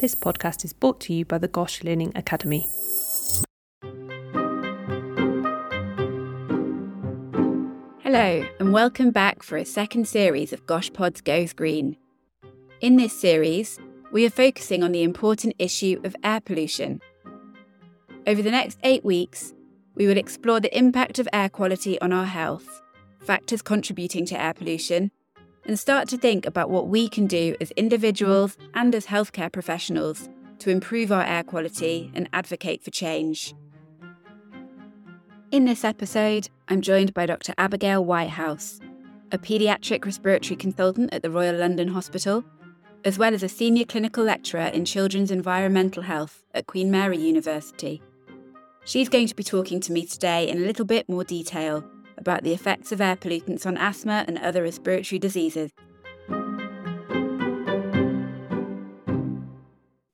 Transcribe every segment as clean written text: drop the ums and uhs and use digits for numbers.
This podcast is brought to you by the GOSH Learning Academy. Hello, and welcome back for a second series of GOSHpods Goes Green. In this series, we are focusing on the important issue of air pollution. Over the next 8 weeks, we will explore the impact of air quality on our health, factors contributing to air pollution, and start to think about what we can do as individuals and as healthcare professionals to improve our air quality and advocate for change. In this episode, I'm joined by Dr. Abigail Whitehouse, a paediatric respiratory consultant at the Royal London Hospital, as well as a senior clinical lecturer in children's environmental health at Queen Mary University. She's going to be talking to me today in a little bit more detail about the effects of air pollutants on asthma and other respiratory diseases.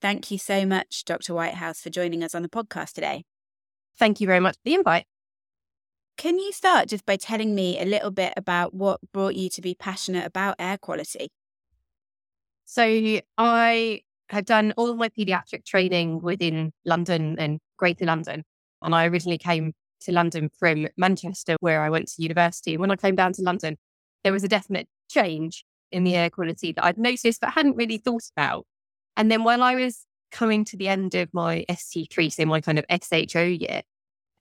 Thank you so much, Dr. Whitehouse, for joining us on the podcast today. Thank you very much for the invite. Can you start just by telling me a little bit about what brought you to be passionate about air quality? So I had done all of my paediatric training within London and Greater London. And I originally came to London from Manchester, where I went to university. And when I came down to London, there was a definite change in the air quality that I'd noticed but hadn't really thought about. And then when I was coming to the end of my ST3, so my kind of SHO year,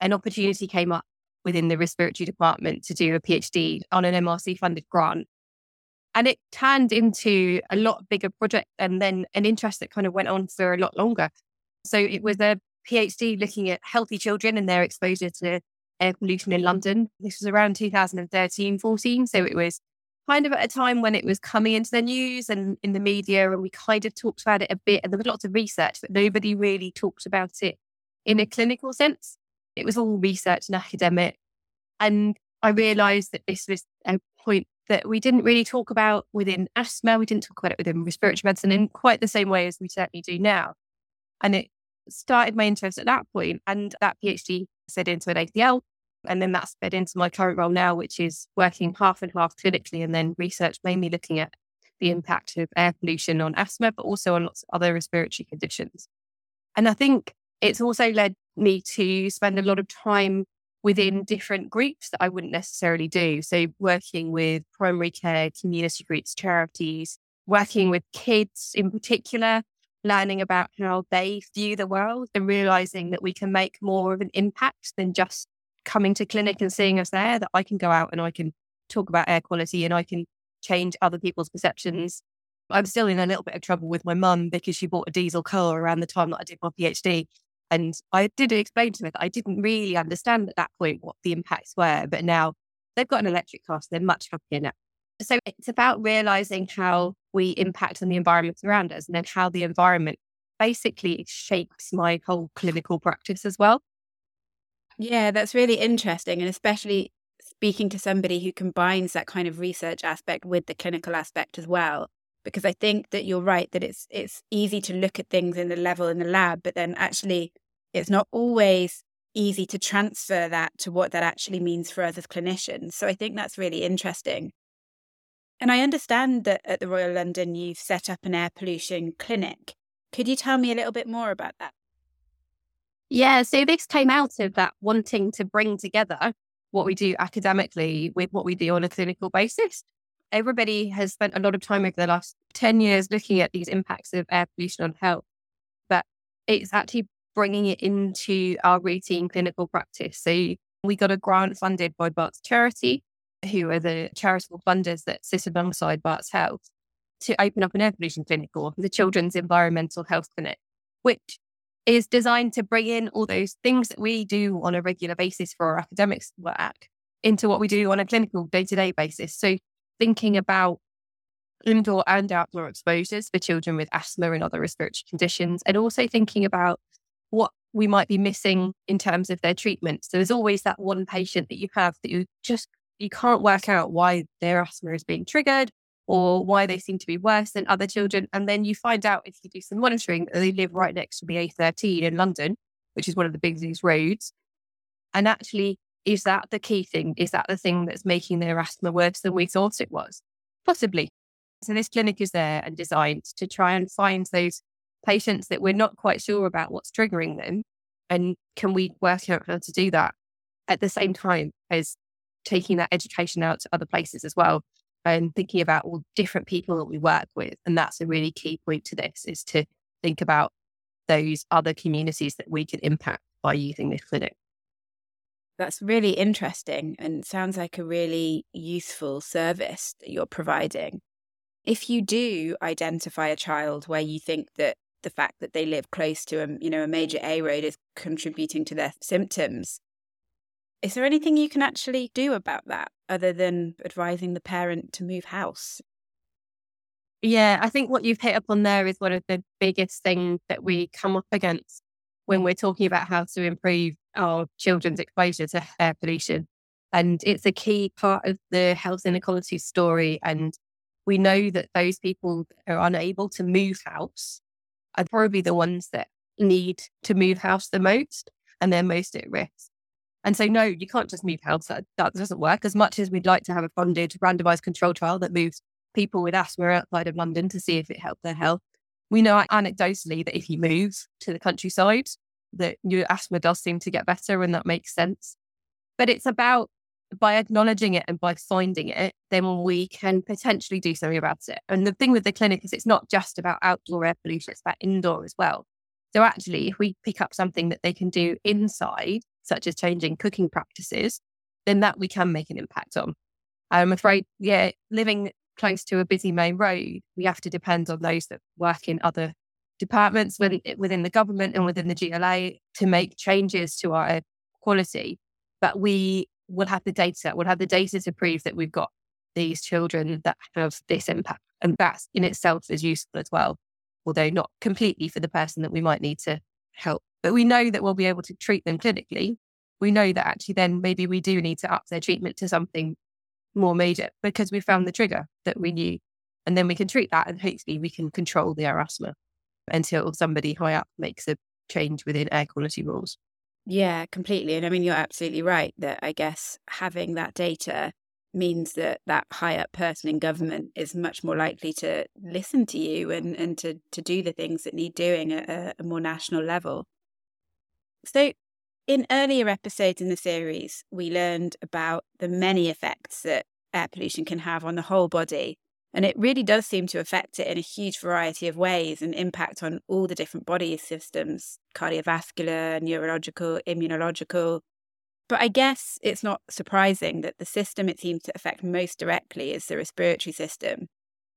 an opportunity came up within the respiratory department to do a PhD on an MRC funded grant. And it turned into a lot bigger project and then an interest that kind of went on for a lot longer. So it was a PhD looking at healthy children and their exposure to air pollution in London. This was around 2013-14. So it was kind of at a time when it was coming into the news and in the media, and we kind of talked about it a bit. And there was lots of research, but nobody really talked about it in a clinical sense. It was all research and academic. And I realised that this was a point that we didn't really talk about within asthma. We didn't talk about it within respiratory medicine in quite the same way as we certainly do now. And it started my interest at that point. And that PhD fed into an ACL. And then that's fed into my current role now, which is working half and half clinically and then research, mainly looking at the impact of air pollution on asthma, but also on lots of other respiratory conditions. And I think it's also led me to spend a lot of time within different groups that I wouldn't necessarily do. So working with primary care, community groups, charities, working with kids in particular, learning about how they view the world and realising that we can make more of an impact than just coming to clinic and seeing us there, that I can go out and I can talk about air quality and I can change other people's perceptions. I'm still in a little bit of trouble with my mum because she bought a diesel car around the time that I did my PhD. And I did explain to her that I didn't really understand at that point what the impacts were, but now they've got an electric car, so they're much happier now. So it's about realising how we impact on the environment around us and then how the environment basically shapes my whole clinical practice as well. Yeah, that's really interesting. And especially speaking to somebody who combines that kind of research aspect with the clinical aspect as well. Because I think that you're right, that it's easy to look at things in the level in the lab, but then actually it's not always easy to transfer that to what that actually means for us as clinicians. So I think that's really interesting. And I understand that at the Royal London, you've set up an air pollution clinic. Could you tell me a little bit more about that? Yeah, so this came out of that wanting to bring together what we do academically with what we do on a clinical basis. Everybody has spent a lot of time over the last 10 years looking at these impacts of air pollution on health, but it's actually bringing it into our routine clinical practice. So we got a grant funded by Barts Charity, who are the charitable funders that sit alongside Barts Health, to open up an air pollution clinic, or the Children's Environmental Health Clinic, which is designed to bring in all those things that we do on a regular basis for our academics work into what we do on a clinical day-to-day basis. So thinking about indoor and outdoor exposures for children with asthma and other respiratory conditions, and also thinking about what we might be missing in terms of their treatment. So there's always that one patient that you have that you can't work out why their asthma is being triggered or why they seem to be worse than other children. And then you find out, if you do some monitoring, that they live right next to the A13 in London, which is one of the busiest roads. And actually, is that the key thing? Is that the thing that's making their asthma worse than we thought it was? Possibly. So this clinic is there and designed to try and find those patients that we're not quite sure about what's triggering them, and can we work out how to do that at the same time as taking that education out to other places as well, and thinking about all different people that we work with. And that's a really key point to this, is to think about those other communities that we can impact by using this clinic. That's really interesting and sounds like a really useful service that you're providing. If you do identify a child where you think that the fact that they live close to a major A road is contributing to their symptoms, is there anything you can actually do about that other than advising the parent to move house? Yeah, I think what you've hit upon there is one of the biggest things that we come up against when we're talking about how to improve our children's exposure to air pollution. And it's a key part of the health inequality story. And we know that those people that are unable to move house are probably the ones that need to move house the most, and they're most at risk. And so, no, you can't just move house. That doesn't work. As much as we'd like to have a funded randomised control trial that moves people with asthma outside of London to see if it helped their health, we know anecdotally that if you move to the countryside, that your asthma does seem to get better, and that makes sense. But it's about, by acknowledging it and by finding it, then we can potentially do something about it. And the thing with the clinic is it's not just about outdoor air pollution, it's about indoor as well. So actually, if we pick up something that they can do inside, such as changing cooking practices, then that we can make an impact on. I'm afraid, living close to a busy main road, we have to depend on those that work in other departments within the government and within the GLA to make changes to our air quality. But we will have the data. We'll have the data to prove that we've got these children that have this impact. And that in itself is useful as well, although not completely for the person that we might need to help. But we know that we'll be able to treat them clinically. We know that actually then maybe we do need to up their treatment to something more major because we found the trigger that we knew. And then we can treat that, and hopefully we can control the air asthma until somebody high up makes a change within air quality rules. Yeah, completely. And I mean, you're absolutely right that I guess having that data means that high up person in government is much more likely to listen to you and to do the things that need doing at a more national level. So in earlier episodes in the series, we learned about the many effects that air pollution can have on the whole body. And it really does seem to affect it in a huge variety of ways and impact on all the different body systems, cardiovascular, neurological, immunological. But I guess it's not surprising that the system it seems to affect most directly is the respiratory system.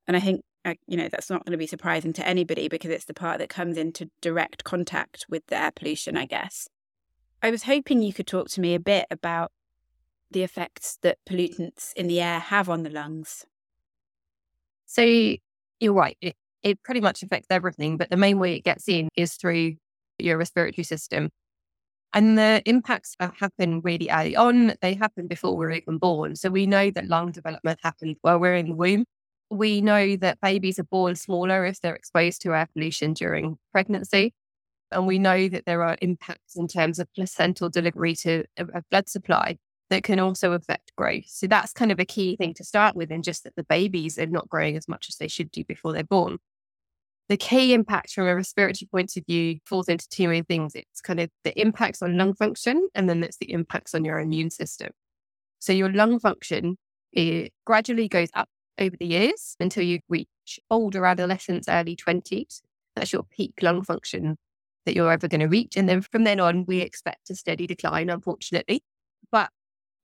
And I think, that's not going to be surprising to anybody because it's the part that comes into direct contact with the air pollution, I guess. I was hoping you could talk to me a bit about the effects that pollutants in the air have on the lungs. So you're right. It pretty much affects everything, but the main way it gets in is through your respiratory system. And the impacts happen really early on. They happen before we're even born. So we know that lung development happens while we're in the womb. We know that babies are born smaller if they're exposed to air pollution during pregnancy. And we know that there are impacts in terms of placental delivery to a blood supply that can also affect growth. So that's kind of a key thing to start with, and just that the babies are not growing as much as they should do before they're born. The key impact from a respiratory point of view falls into two main things. It's kind of the impacts on lung function, and then it's the impacts on your immune system. So your lung function, it gradually goes up over the years until you reach older adolescence, early 20s. That's your peak lung function that you're ever going to reach. And then from then on, we expect a steady decline, unfortunately. But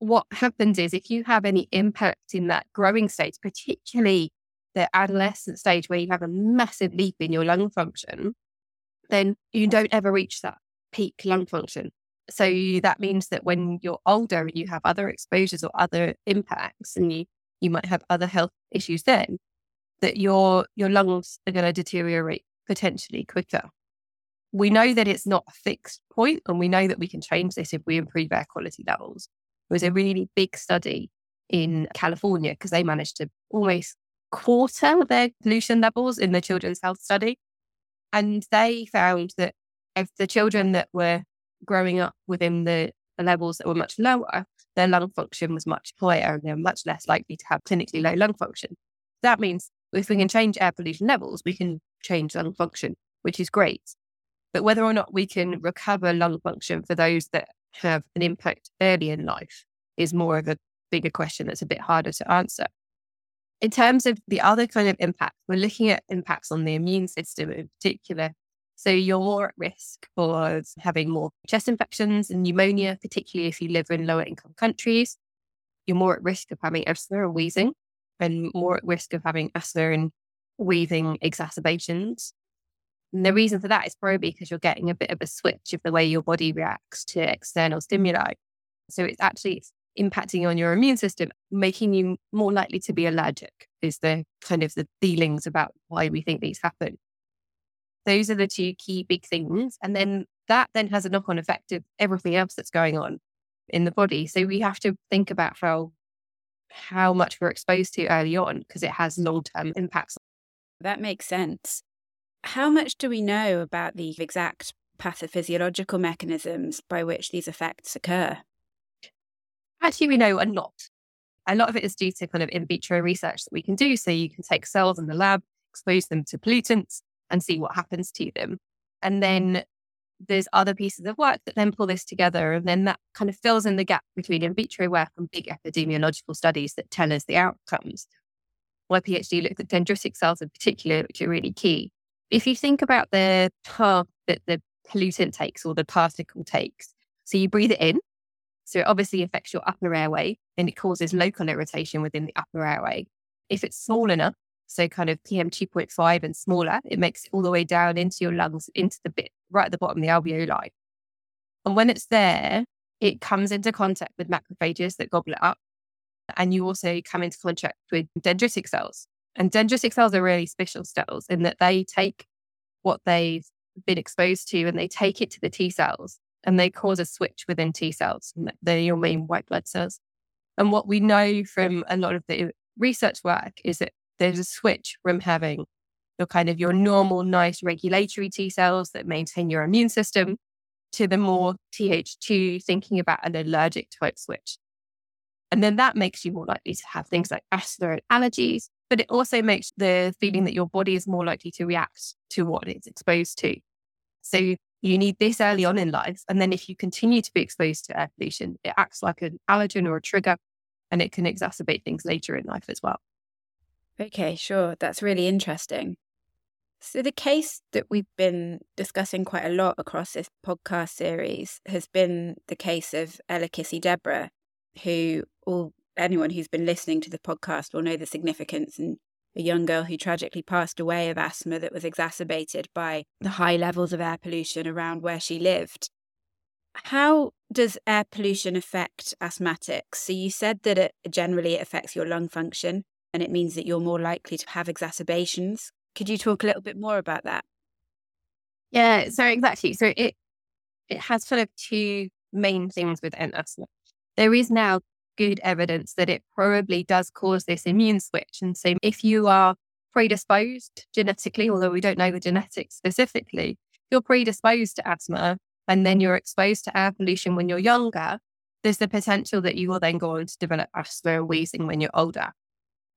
what happens is if you have any impact in that growing stage, particularly the adolescent stage where you have a massive leap in your lung function, then you don't ever reach that peak lung function. So that means that when you're older and you have other exposures or other impacts, and you might have other health issues then, that your lungs are going to deteriorate potentially quicker. We know that it's not a fixed point, and we know that we can change this if we improve air quality levels. There was a really big study in California because they managed to almost quarter their pollution levels in the children's health study. And they found that if the children that were growing up within the levels that were much lower, their lung function was much higher and they're much less likely to have clinically low lung function. That means if we can change air pollution levels, we can change lung function. which is great. But whether or not we can recover lung function for those that have an impact early in life is more of a bigger question that's a bit harder to answer. In terms of the other kind of impact, we're looking at impacts on the immune system in particular. So you're more at risk for having more chest infections and pneumonia, particularly if you live in lower income countries. You're more at risk of having asthma or wheezing, and more at risk of having asthma and wheezing exacerbations. And the reason for that is probably because you're getting a bit of a switch of the way your body reacts to external stimuli. So it's actually impacting on your immune system, making you more likely to be allergic is the kind of the feelings about why we think these happen. Those are the two key big things. And then that then has a knock-on effect of everything else that's going on in the body. So we have to think about how much we're exposed to early on, because it has long-term impacts. That makes sense. How much do we know about the exact pathophysiological mechanisms by which these effects occur? Actually, we know a lot. A lot of it is due to kind of in vitro research that we can do. So you can take cells in the lab, expose them to pollutants and see what happens to them. And then there's other pieces of work that then pull this together. And then that kind of fills in the gap between in vitro work and big epidemiological studies that tell us the outcomes. My PhD looked at dendritic cells in particular, which are really key. If you think about the path that the pollutant takes or the particle takes, so you breathe it in, so it obviously affects your upper airway and it causes local irritation within the upper airway. If it's small enough, so kind of PM 2.5 and smaller, it makes it all the way down into your lungs, into the bit right at the bottom, the alveoli. And when it's there, it comes into contact with macrophages that gobble it up. And you also come into contact with dendritic cells. And dendritic cells are really special cells in that they take what they've been exposed to and they take it to the T cells and they cause a switch within T cells. And they're your main white blood cells. And what we know from a lot of the research work is that there's a switch from having your kind of your normal, nice regulatory T cells that maintain your immune system to the more Th2, thinking about an allergic type switch. And then that makes you more likely to have things like asthma and allergies. But it also makes the feeling that your body is more likely to react to what it's exposed to. So you need this early on in life. And then if you continue to be exposed to air pollution, it acts like an allergen or a trigger, and it can exacerbate things later in life as well. Okay, sure. That's really interesting. So the case that we've been discussing quite a lot across this podcast series has been the case of Ella Kissy Debra, anyone who's been listening to the podcast will know the significance, and a young girl who tragically passed away of asthma that was exacerbated by the high levels of air pollution around where she lived. How does air pollution affect asthmatics? So you said that it generally affects your lung function and it means that you're more likely to have exacerbations. Could you talk a little bit more about that? Yeah, so exactly. So it has sort of two main things within asthma. There is now good evidence that it probably does cause this immune switch. And so if you are predisposed genetically, although we don't know the genetics specifically, you're predisposed to asthma and then you're exposed to air pollution when you're younger, there's the potential that you will then go on to develop asthma and wheezing when you're older.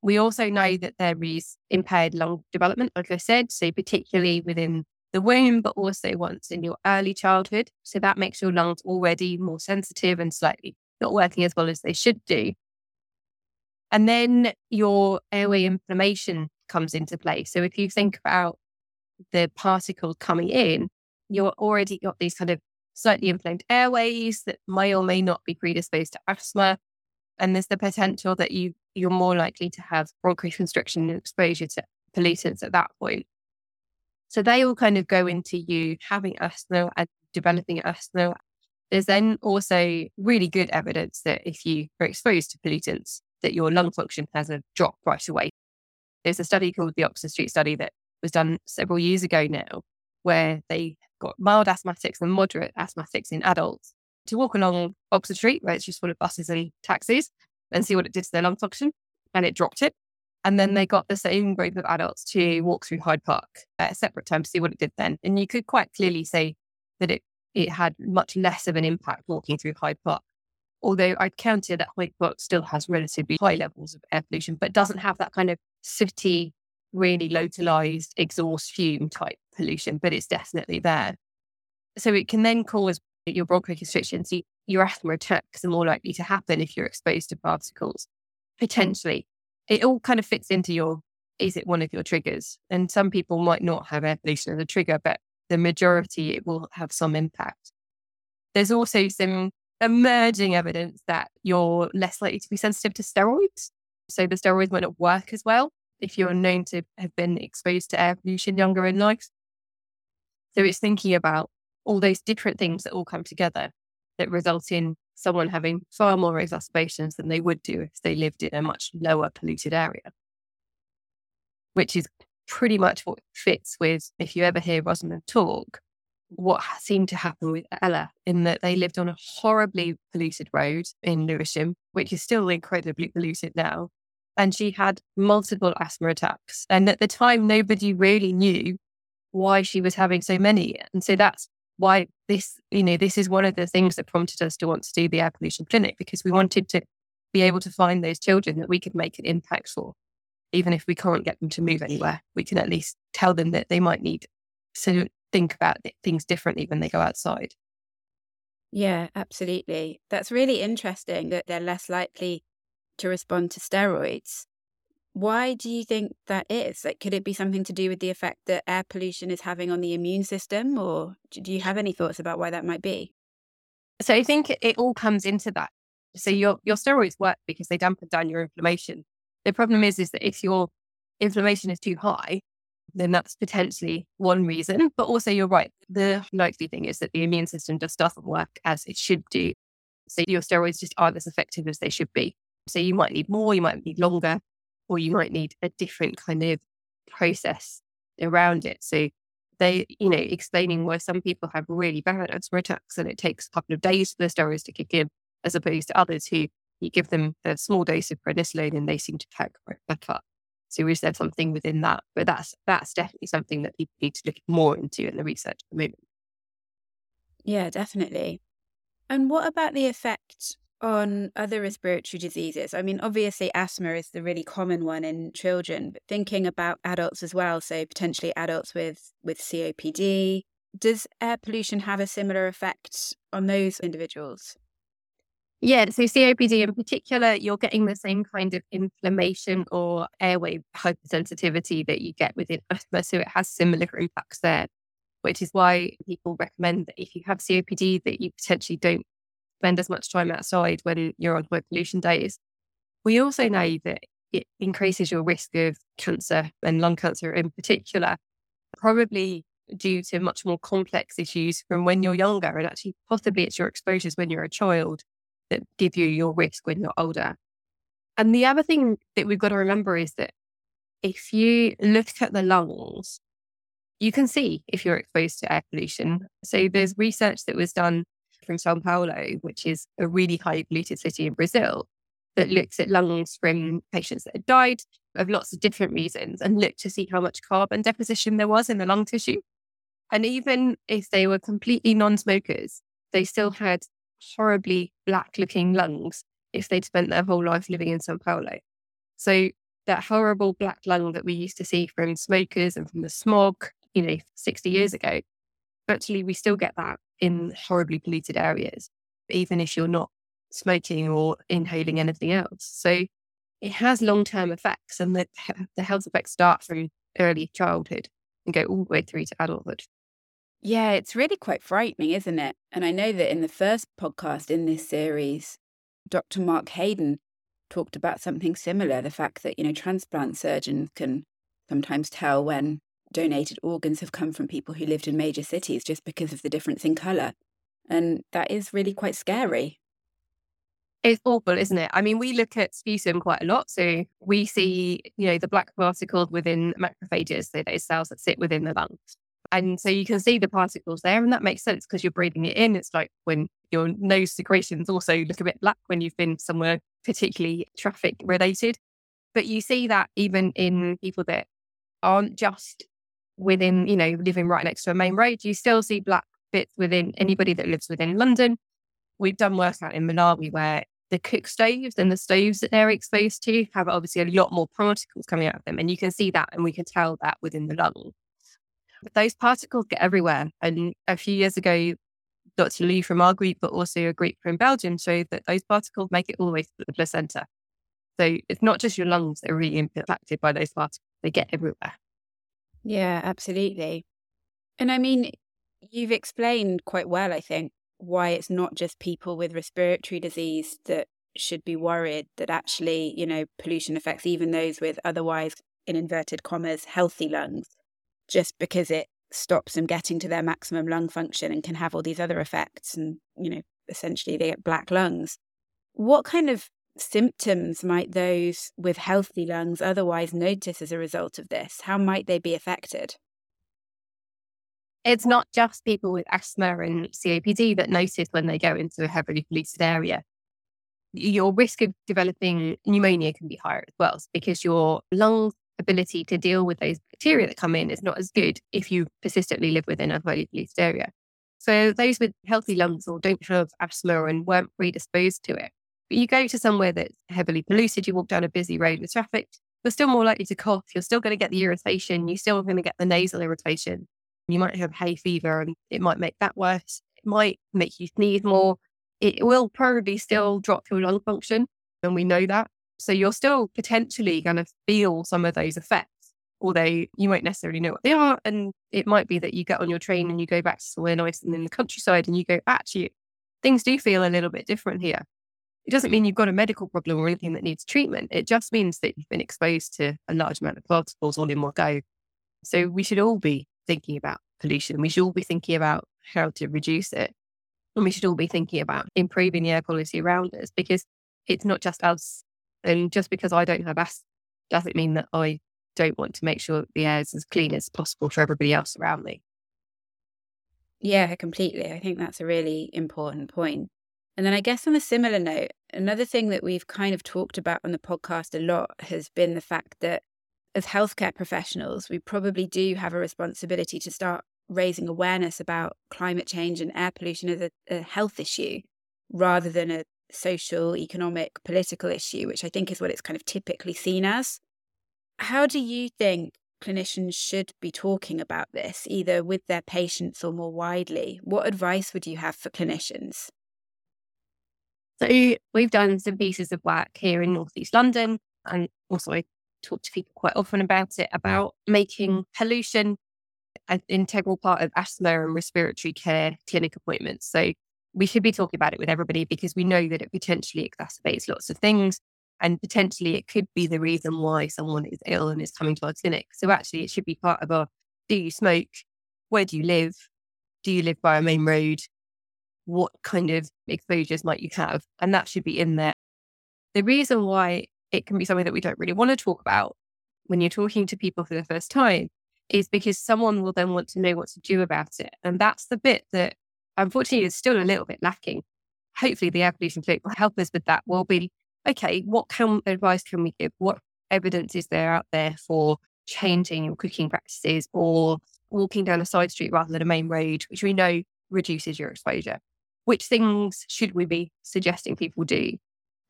We also know that there is impaired lung development, like I said, so particularly within the womb, but also once in your early childhood. So that makes your lungs already more sensitive and slightly not working as well as they should do. And then your airway inflammation comes into play. So if you think about the particles coming in, you've already got these kind of slightly inflamed airways that may or may not be predisposed to asthma. And there's the potential that you're more likely to have bronchoconstriction and exposure to pollutants at that point. So they all kind of go into you having asthma and developing asthma. There's then also really good evidence that if you are exposed to pollutants, that your lung function has a drop right away. There's a study called the Oxford Street Study that was done several years ago now, where they got mild asthmatics and moderate asthmatics in adults to walk along Oxford Street, where it's just full of buses and taxis, and see what it did to their lung function, and it dropped it. And then they got the same group of adults to walk through Hyde Park at a separate time to see what it did then. And you could quite clearly see that it had much less of an impact walking through Hyde Park. Although I'd counter that Hyde Park still has relatively high levels of air pollution, but doesn't have that kind of sooty really localized exhaust fume type pollution, but it's definitely there. So it can then cause your bronchoconstriction. So your asthma attacks are more likely to happen if you're exposed to particles, potentially. It all kind of fits into your, is it one of your triggers? And some people might not have air pollution as a trigger, but the majority, it will have some impact. There's also some emerging evidence that you're less likely to be sensitive to steroids. So the steroids might not work as well if you're known to have been exposed to air pollution younger in life. So it's thinking about all those different things that all come together that result in someone having far more exacerbations than they would do if they lived in a much lower polluted area, which is pretty much what fits with, if you ever hear Rosamund talk, what seemed to happen with Ella, in that they lived on a horribly polluted road in Lewisham, which is still incredibly polluted now. And she had multiple asthma attacks. And at the time, nobody really knew why she was having so many. And so that's why this, you know, this is one of the things that prompted us to want to do the air pollution clinic, because we wanted to be able to find those children that we could make an impact for. Even if we can't get them to move anywhere, we can at least tell them that they might need to think about things differently when they go outside. Yeah, absolutely. That's really interesting that they're less likely to respond to steroids. Why do you think that is? Like, could it be something to do with the effect that air pollution is having on the immune system? Or do you have any thoughts about why that might be? So I think it all comes into that. So your steroids work because they dampen down your inflammation. The problem is that if your inflammation is too high, then that's potentially one reason. But also you're right. The likely thing is that the immune system just doesn't work as it should do. So your steroids just aren't as effective as they should be. So you might need more, you might need longer, or you might need a different kind of process around it. So they, you know, explaining why some people have really bad asthma attacks and it takes a couple of days for the steroids to kick in, as opposed to others who you give them a small dose of prednisolone and they seem to pack right back up. So is there something within that? But that's definitely something that people need to look more into in the research at the moment. Yeah, definitely. And what about the effect on other respiratory diseases? I mean, obviously asthma is the really common one in children, but thinking about adults as well, so potentially adults with COPD, does air pollution have a similar effect on those individuals? Yeah, so COPD in particular, you're getting the same kind of inflammation or airway hypersensitivity that you get within asthma, so it has similar impacts there, which is why people recommend that if you have COPD that you potentially don't spend as much time outside when you're on high pollution days. We also know that it increases your risk of cancer and lung cancer in particular, probably due to much more complex issues from when you're younger. And actually, possibly it's your exposures when you're a child that give you your risk when you're older. And the other thing that we've got to remember is that if you look at the lungs, you can see if you're exposed to air pollution. So there's research that was done from Sao Paulo, which is a really high polluted city in Brazil, that looks at lungs from patients that had died of lots of different reasons and looked to see how much carbon deposition there was in the lung tissue. And even if they were completely non-smokers, they still had horribly black-looking lungs if they'd spent their whole life living in Sao Paulo. So that horrible black lung that we used to see from smokers and from the smog, you know, 60 years ago, virtually we still get that in horribly polluted areas, even if you're not smoking or inhaling anything else. So it has long-term effects, and the health effects start from early childhood and go all the way through to adulthood. Yeah, it's really quite frightening, isn't it? And I know that in the first podcast in this series, Dr. Mark Hayden talked about something similar, the fact that, you know, transplant surgeons can sometimes tell when donated organs have come from people who lived in major cities just because of the difference in colour. And that is really quite scary. It's awful, isn't it? I mean, we look at sputum quite a lot. So we see, you know, the black particles within macrophages, so those cells that sit within the lungs. And so you can see the particles there, and that makes sense because you're breathing it in. It's like when your nose secretions also look a bit black when you've been somewhere particularly traffic related. But you see that even in people that aren't just within, you know, living right next to a main road, you still see black bits within anybody that lives within London. We've done work out in Malawi where the cook stoves and the stoves that they're exposed to have obviously a lot more particles coming out of them. And you can see that, and we can tell that within the lung. But those particles get everywhere. And a few years ago, Dr. Lee from our group, but also a group from Belgium, showed that those particles make it all the way to the placenta. So it's not just your lungs that are really impacted by those particles. They get everywhere. Yeah, absolutely. And I mean, you've explained quite well, I think, why it's not just people with respiratory disease that should be worried, that actually, you know, pollution affects even those with otherwise, in inverted commas, healthy lungs, just because it stops them getting to their maximum lung function and can have all these other effects. And, you know, essentially they get black lungs. What kind of symptoms might those with healthy lungs otherwise notice as a result of this? How might they be affected? It's not just people with asthma and COPD that notice when they go into a heavily polluted area. Your risk of developing pneumonia can be higher as well, because your lung ability to deal with those bacteria that come in is not as good if you persistently live within a highly polluted area. So those with healthy lungs or don't have asthma and weren't predisposed to it, but you go to somewhere that's heavily polluted, you walk down a busy road with traffic, you're still more likely to cough, you're still going to get the irritation, you're still going to get the nasal irritation. You might have hay fever and it might make that worse. It might make you sneeze more. It will probably still drop your lung function, and we know that. So you're still potentially going to feel some of those effects, although you won't necessarily know what they are. And it might be that you get on your train and you go back to somewhere nice and in the countryside and you go, actually, things do feel a little bit different here. It doesn't mean you've got a medical problem or anything that needs treatment. It just means that you've been exposed to a large amount of particles all in one go. So we should all be thinking about pollution. We should all be thinking about how to reduce it. And we should all be thinking about improving the air quality around us, because it's not just us. And just because I don't have asthma doesn't mean that I don't want to make sure that the air is as clean as possible for everybody else around me. Yeah, completely. I think that's a really important point. And then I guess on a similar note, another thing that we've kind of talked about on the podcast a lot has been the fact that as healthcare professionals, we probably do have a responsibility to start raising awareness about climate change and air pollution as a health issue rather than a social, economic, political issue, which I think is what it's kind of typically seen as. How do you think clinicians should be talking about this, either with their patients or more widely? What advice would you have for clinicians? So we've done some pieces of work here in North East London, and also I talk to people quite often about it, about making pollution an integral part of asthma and respiratory care clinic appointments. So we should be talking about it with everybody, because we know that it potentially exacerbates lots of things, and potentially it could be the reason why someone is ill and is coming to our clinic. So actually it should be part of our, do you smoke? Where do you live? Do you live by a main road? What kind of exposures might you have? And that should be in there. The reason why it can be something that we don't really want to talk about when you're talking to people for the first time is because someone will then want to know what to do about it. And that's the bit that unfortunately is still a little bit lacking. Hopefully the air pollution clinic will help us with that. We'll be, okay, what advice can we give? What evidence is there out there for changing your cooking practices or walking down a side street rather than a main road, which we know reduces your exposure? Which things should we be suggesting people do?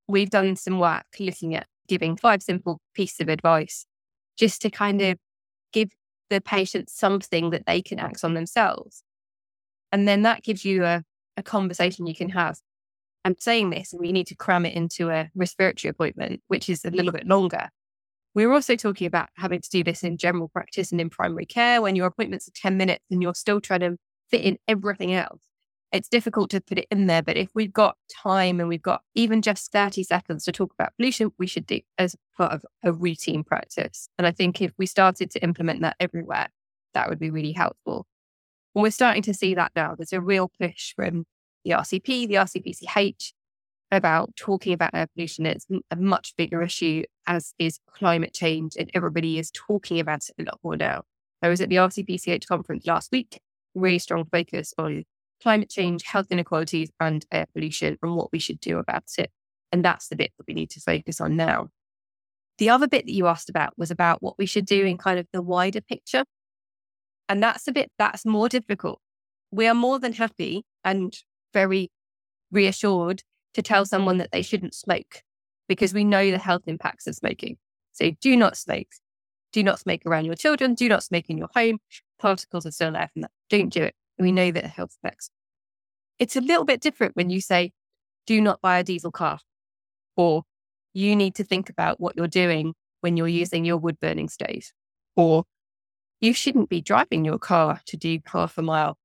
We've done some work looking at giving 5 simple pieces of advice just to kind of give the patient something that they can act on themselves. And then that gives you a conversation you can have. I'm saying this, and we need to cram it into a respiratory appointment, which is a little bit longer. We're also talking about having to do this in general practice and in primary care when your appointments are 10 minutes and you're still trying to fit in everything else. It's difficult to put it in there, but if we've got time and we've got even just 30 seconds to talk about pollution, we should do as part of a routine practice. And I think if we started to implement that everywhere, that would be really helpful. And we're starting to see that now. There's a real push from the RCP, the RCPCH, about talking about air pollution. It's a much bigger issue, as is climate change, and everybody is talking about it a lot more now. I was at the RCPCH conference last week, really strong focus on climate change, health inequalities and air pollution, and what we should do about it. And that's the bit that we need to focus on now. The other bit that you asked about was about what we should do in kind of the wider picture. And that's the bit that's more difficult. We are more than happy and very reassured to tell someone that they shouldn't smoke, because we know the health impacts of smoking. So do not smoke. Do not smoke around your children. Do not smoke in your home. Particles are still there from that. Don't do it. We know that the health effects. It's a little bit different when you say, do not buy a diesel car, or you need to think about what you're doing when you're using your wood burning stove, or you shouldn't be driving your car to do half a mile.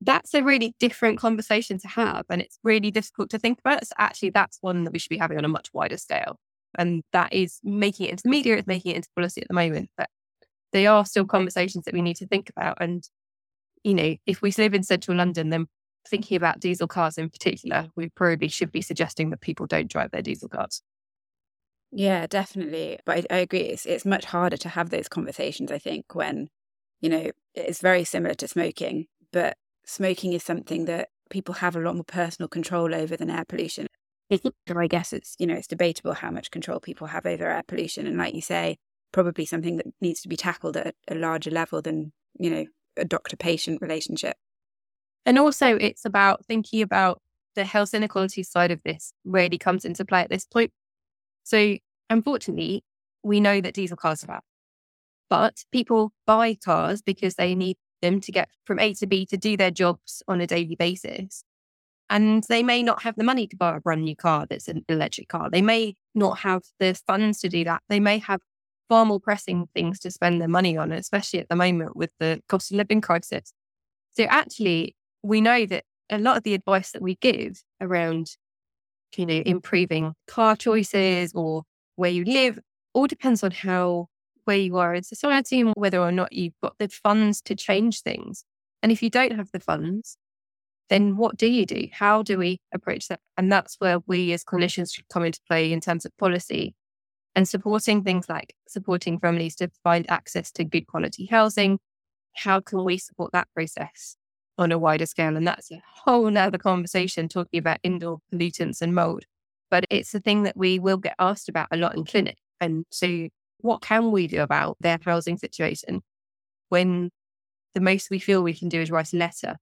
That's a really different conversation to have, and it's really difficult to think about. So actually, that's one that we should be having on a much wider scale. And that is making it into the media, it's making it into policy at the moment. But they are still conversations that we need to think about. And, you know, if we live in central London, then thinking about diesel cars in particular, we probably should be suggesting that people don't drive their diesel cars. Yeah, definitely. But I agree. It's much harder to have those conversations, I think, when, you know, it's very similar to smoking. But smoking is something that people have a lot more personal control over than air pollution. So I guess it's, you know, it's debatable how much control people have over air pollution. And like you say, probably something that needs to be tackled at a larger level than, you know, a doctor-patient relationship. And also it's about thinking about the health inequality side of this really comes into play at this point. So unfortunately, we know that diesel cars are bad, but people buy cars because they need them to get from A to B to do their jobs on a daily basis. And they may not have the money to buy a brand new car that's an electric car. They may not have the funds to do that. They may have far more pressing things to spend their money on, especially at the moment with the cost of living crisis. So actually, we know that a lot of the advice that we give around, you know, improving car choices or where you live all depends on where you are in society and whether or not you've got the funds to change things. And if you don't have the funds, then what do you do? How do we approach that? And that's where we as clinicians should come into play in terms of policy and supporting things like supporting families to find access to good quality housing. How can we support that process on a wider scale? And that's a whole nother conversation talking about indoor pollutants and mold. But it's a thing that we will get asked about a lot in clinic. And so what can we do about their housing situation when the most we feel we can do is write a letter,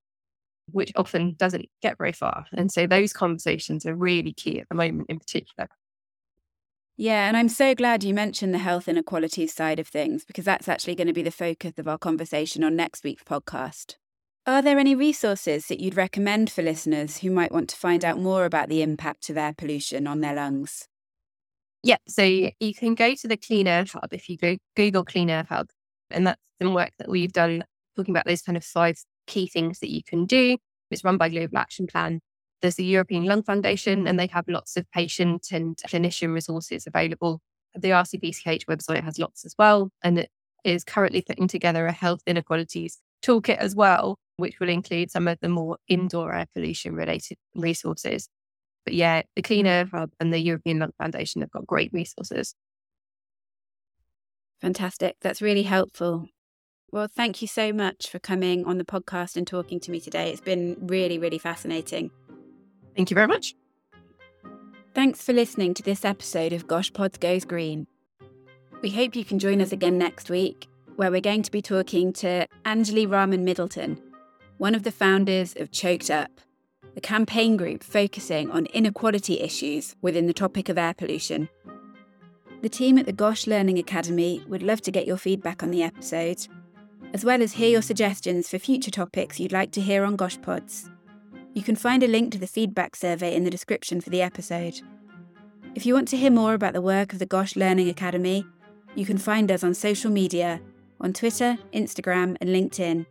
which often doesn't get very far. And so those conversations are really key at the moment in particular. Yeah, and I'm so glad you mentioned the health inequalities side of things, because that's actually going to be the focus of our conversation on next week's podcast. Are there any resources that you'd recommend for listeners who might want to find out more about the impact of air pollution on their lungs? Yeah, so you can go to the Clean Air Hub if you Google Clean Air Hub. And that's some work that we've done talking about those kind of 5 key things that you can do. It's run by Global Action Plan. There's the European Lung Foundation, and they have lots of patient and clinician resources available. The RCPCH website has lots as well, and it is currently putting together a health inequalities toolkit as well, which will include some of the more indoor air pollution related resources. But yeah, the Clean Air Hub and the European Lung Foundation have got great resources. Fantastic. That's really helpful. Well, thank you so much for coming on the podcast and talking to me today. It's been really, really fascinating. Thank you very much. Thanks for listening to this episode of GOSHpods Goes Green. We hope you can join us again next week, where we're going to be talking to Anjali Rahman Middleton, one of the founders of Choked Up, a campaign group focusing on inequality issues within the topic of air pollution. The team at the GOSH Learning Academy would love to get your feedback on the episode, as well as hear your suggestions for future topics you'd like to hear on GOSHpods. You can find a link to the feedback survey in the description for the episode. If you want to hear more about the work of the GOSH Learning Academy, you can find us on social media, on Twitter, Instagram and LinkedIn.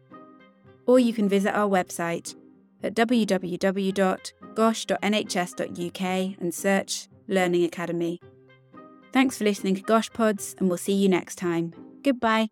Or you can visit our website at www.gosh.nhs.uk and search Learning Academy. Thanks for listening to GOSHpods, and we'll see you next time. Goodbye.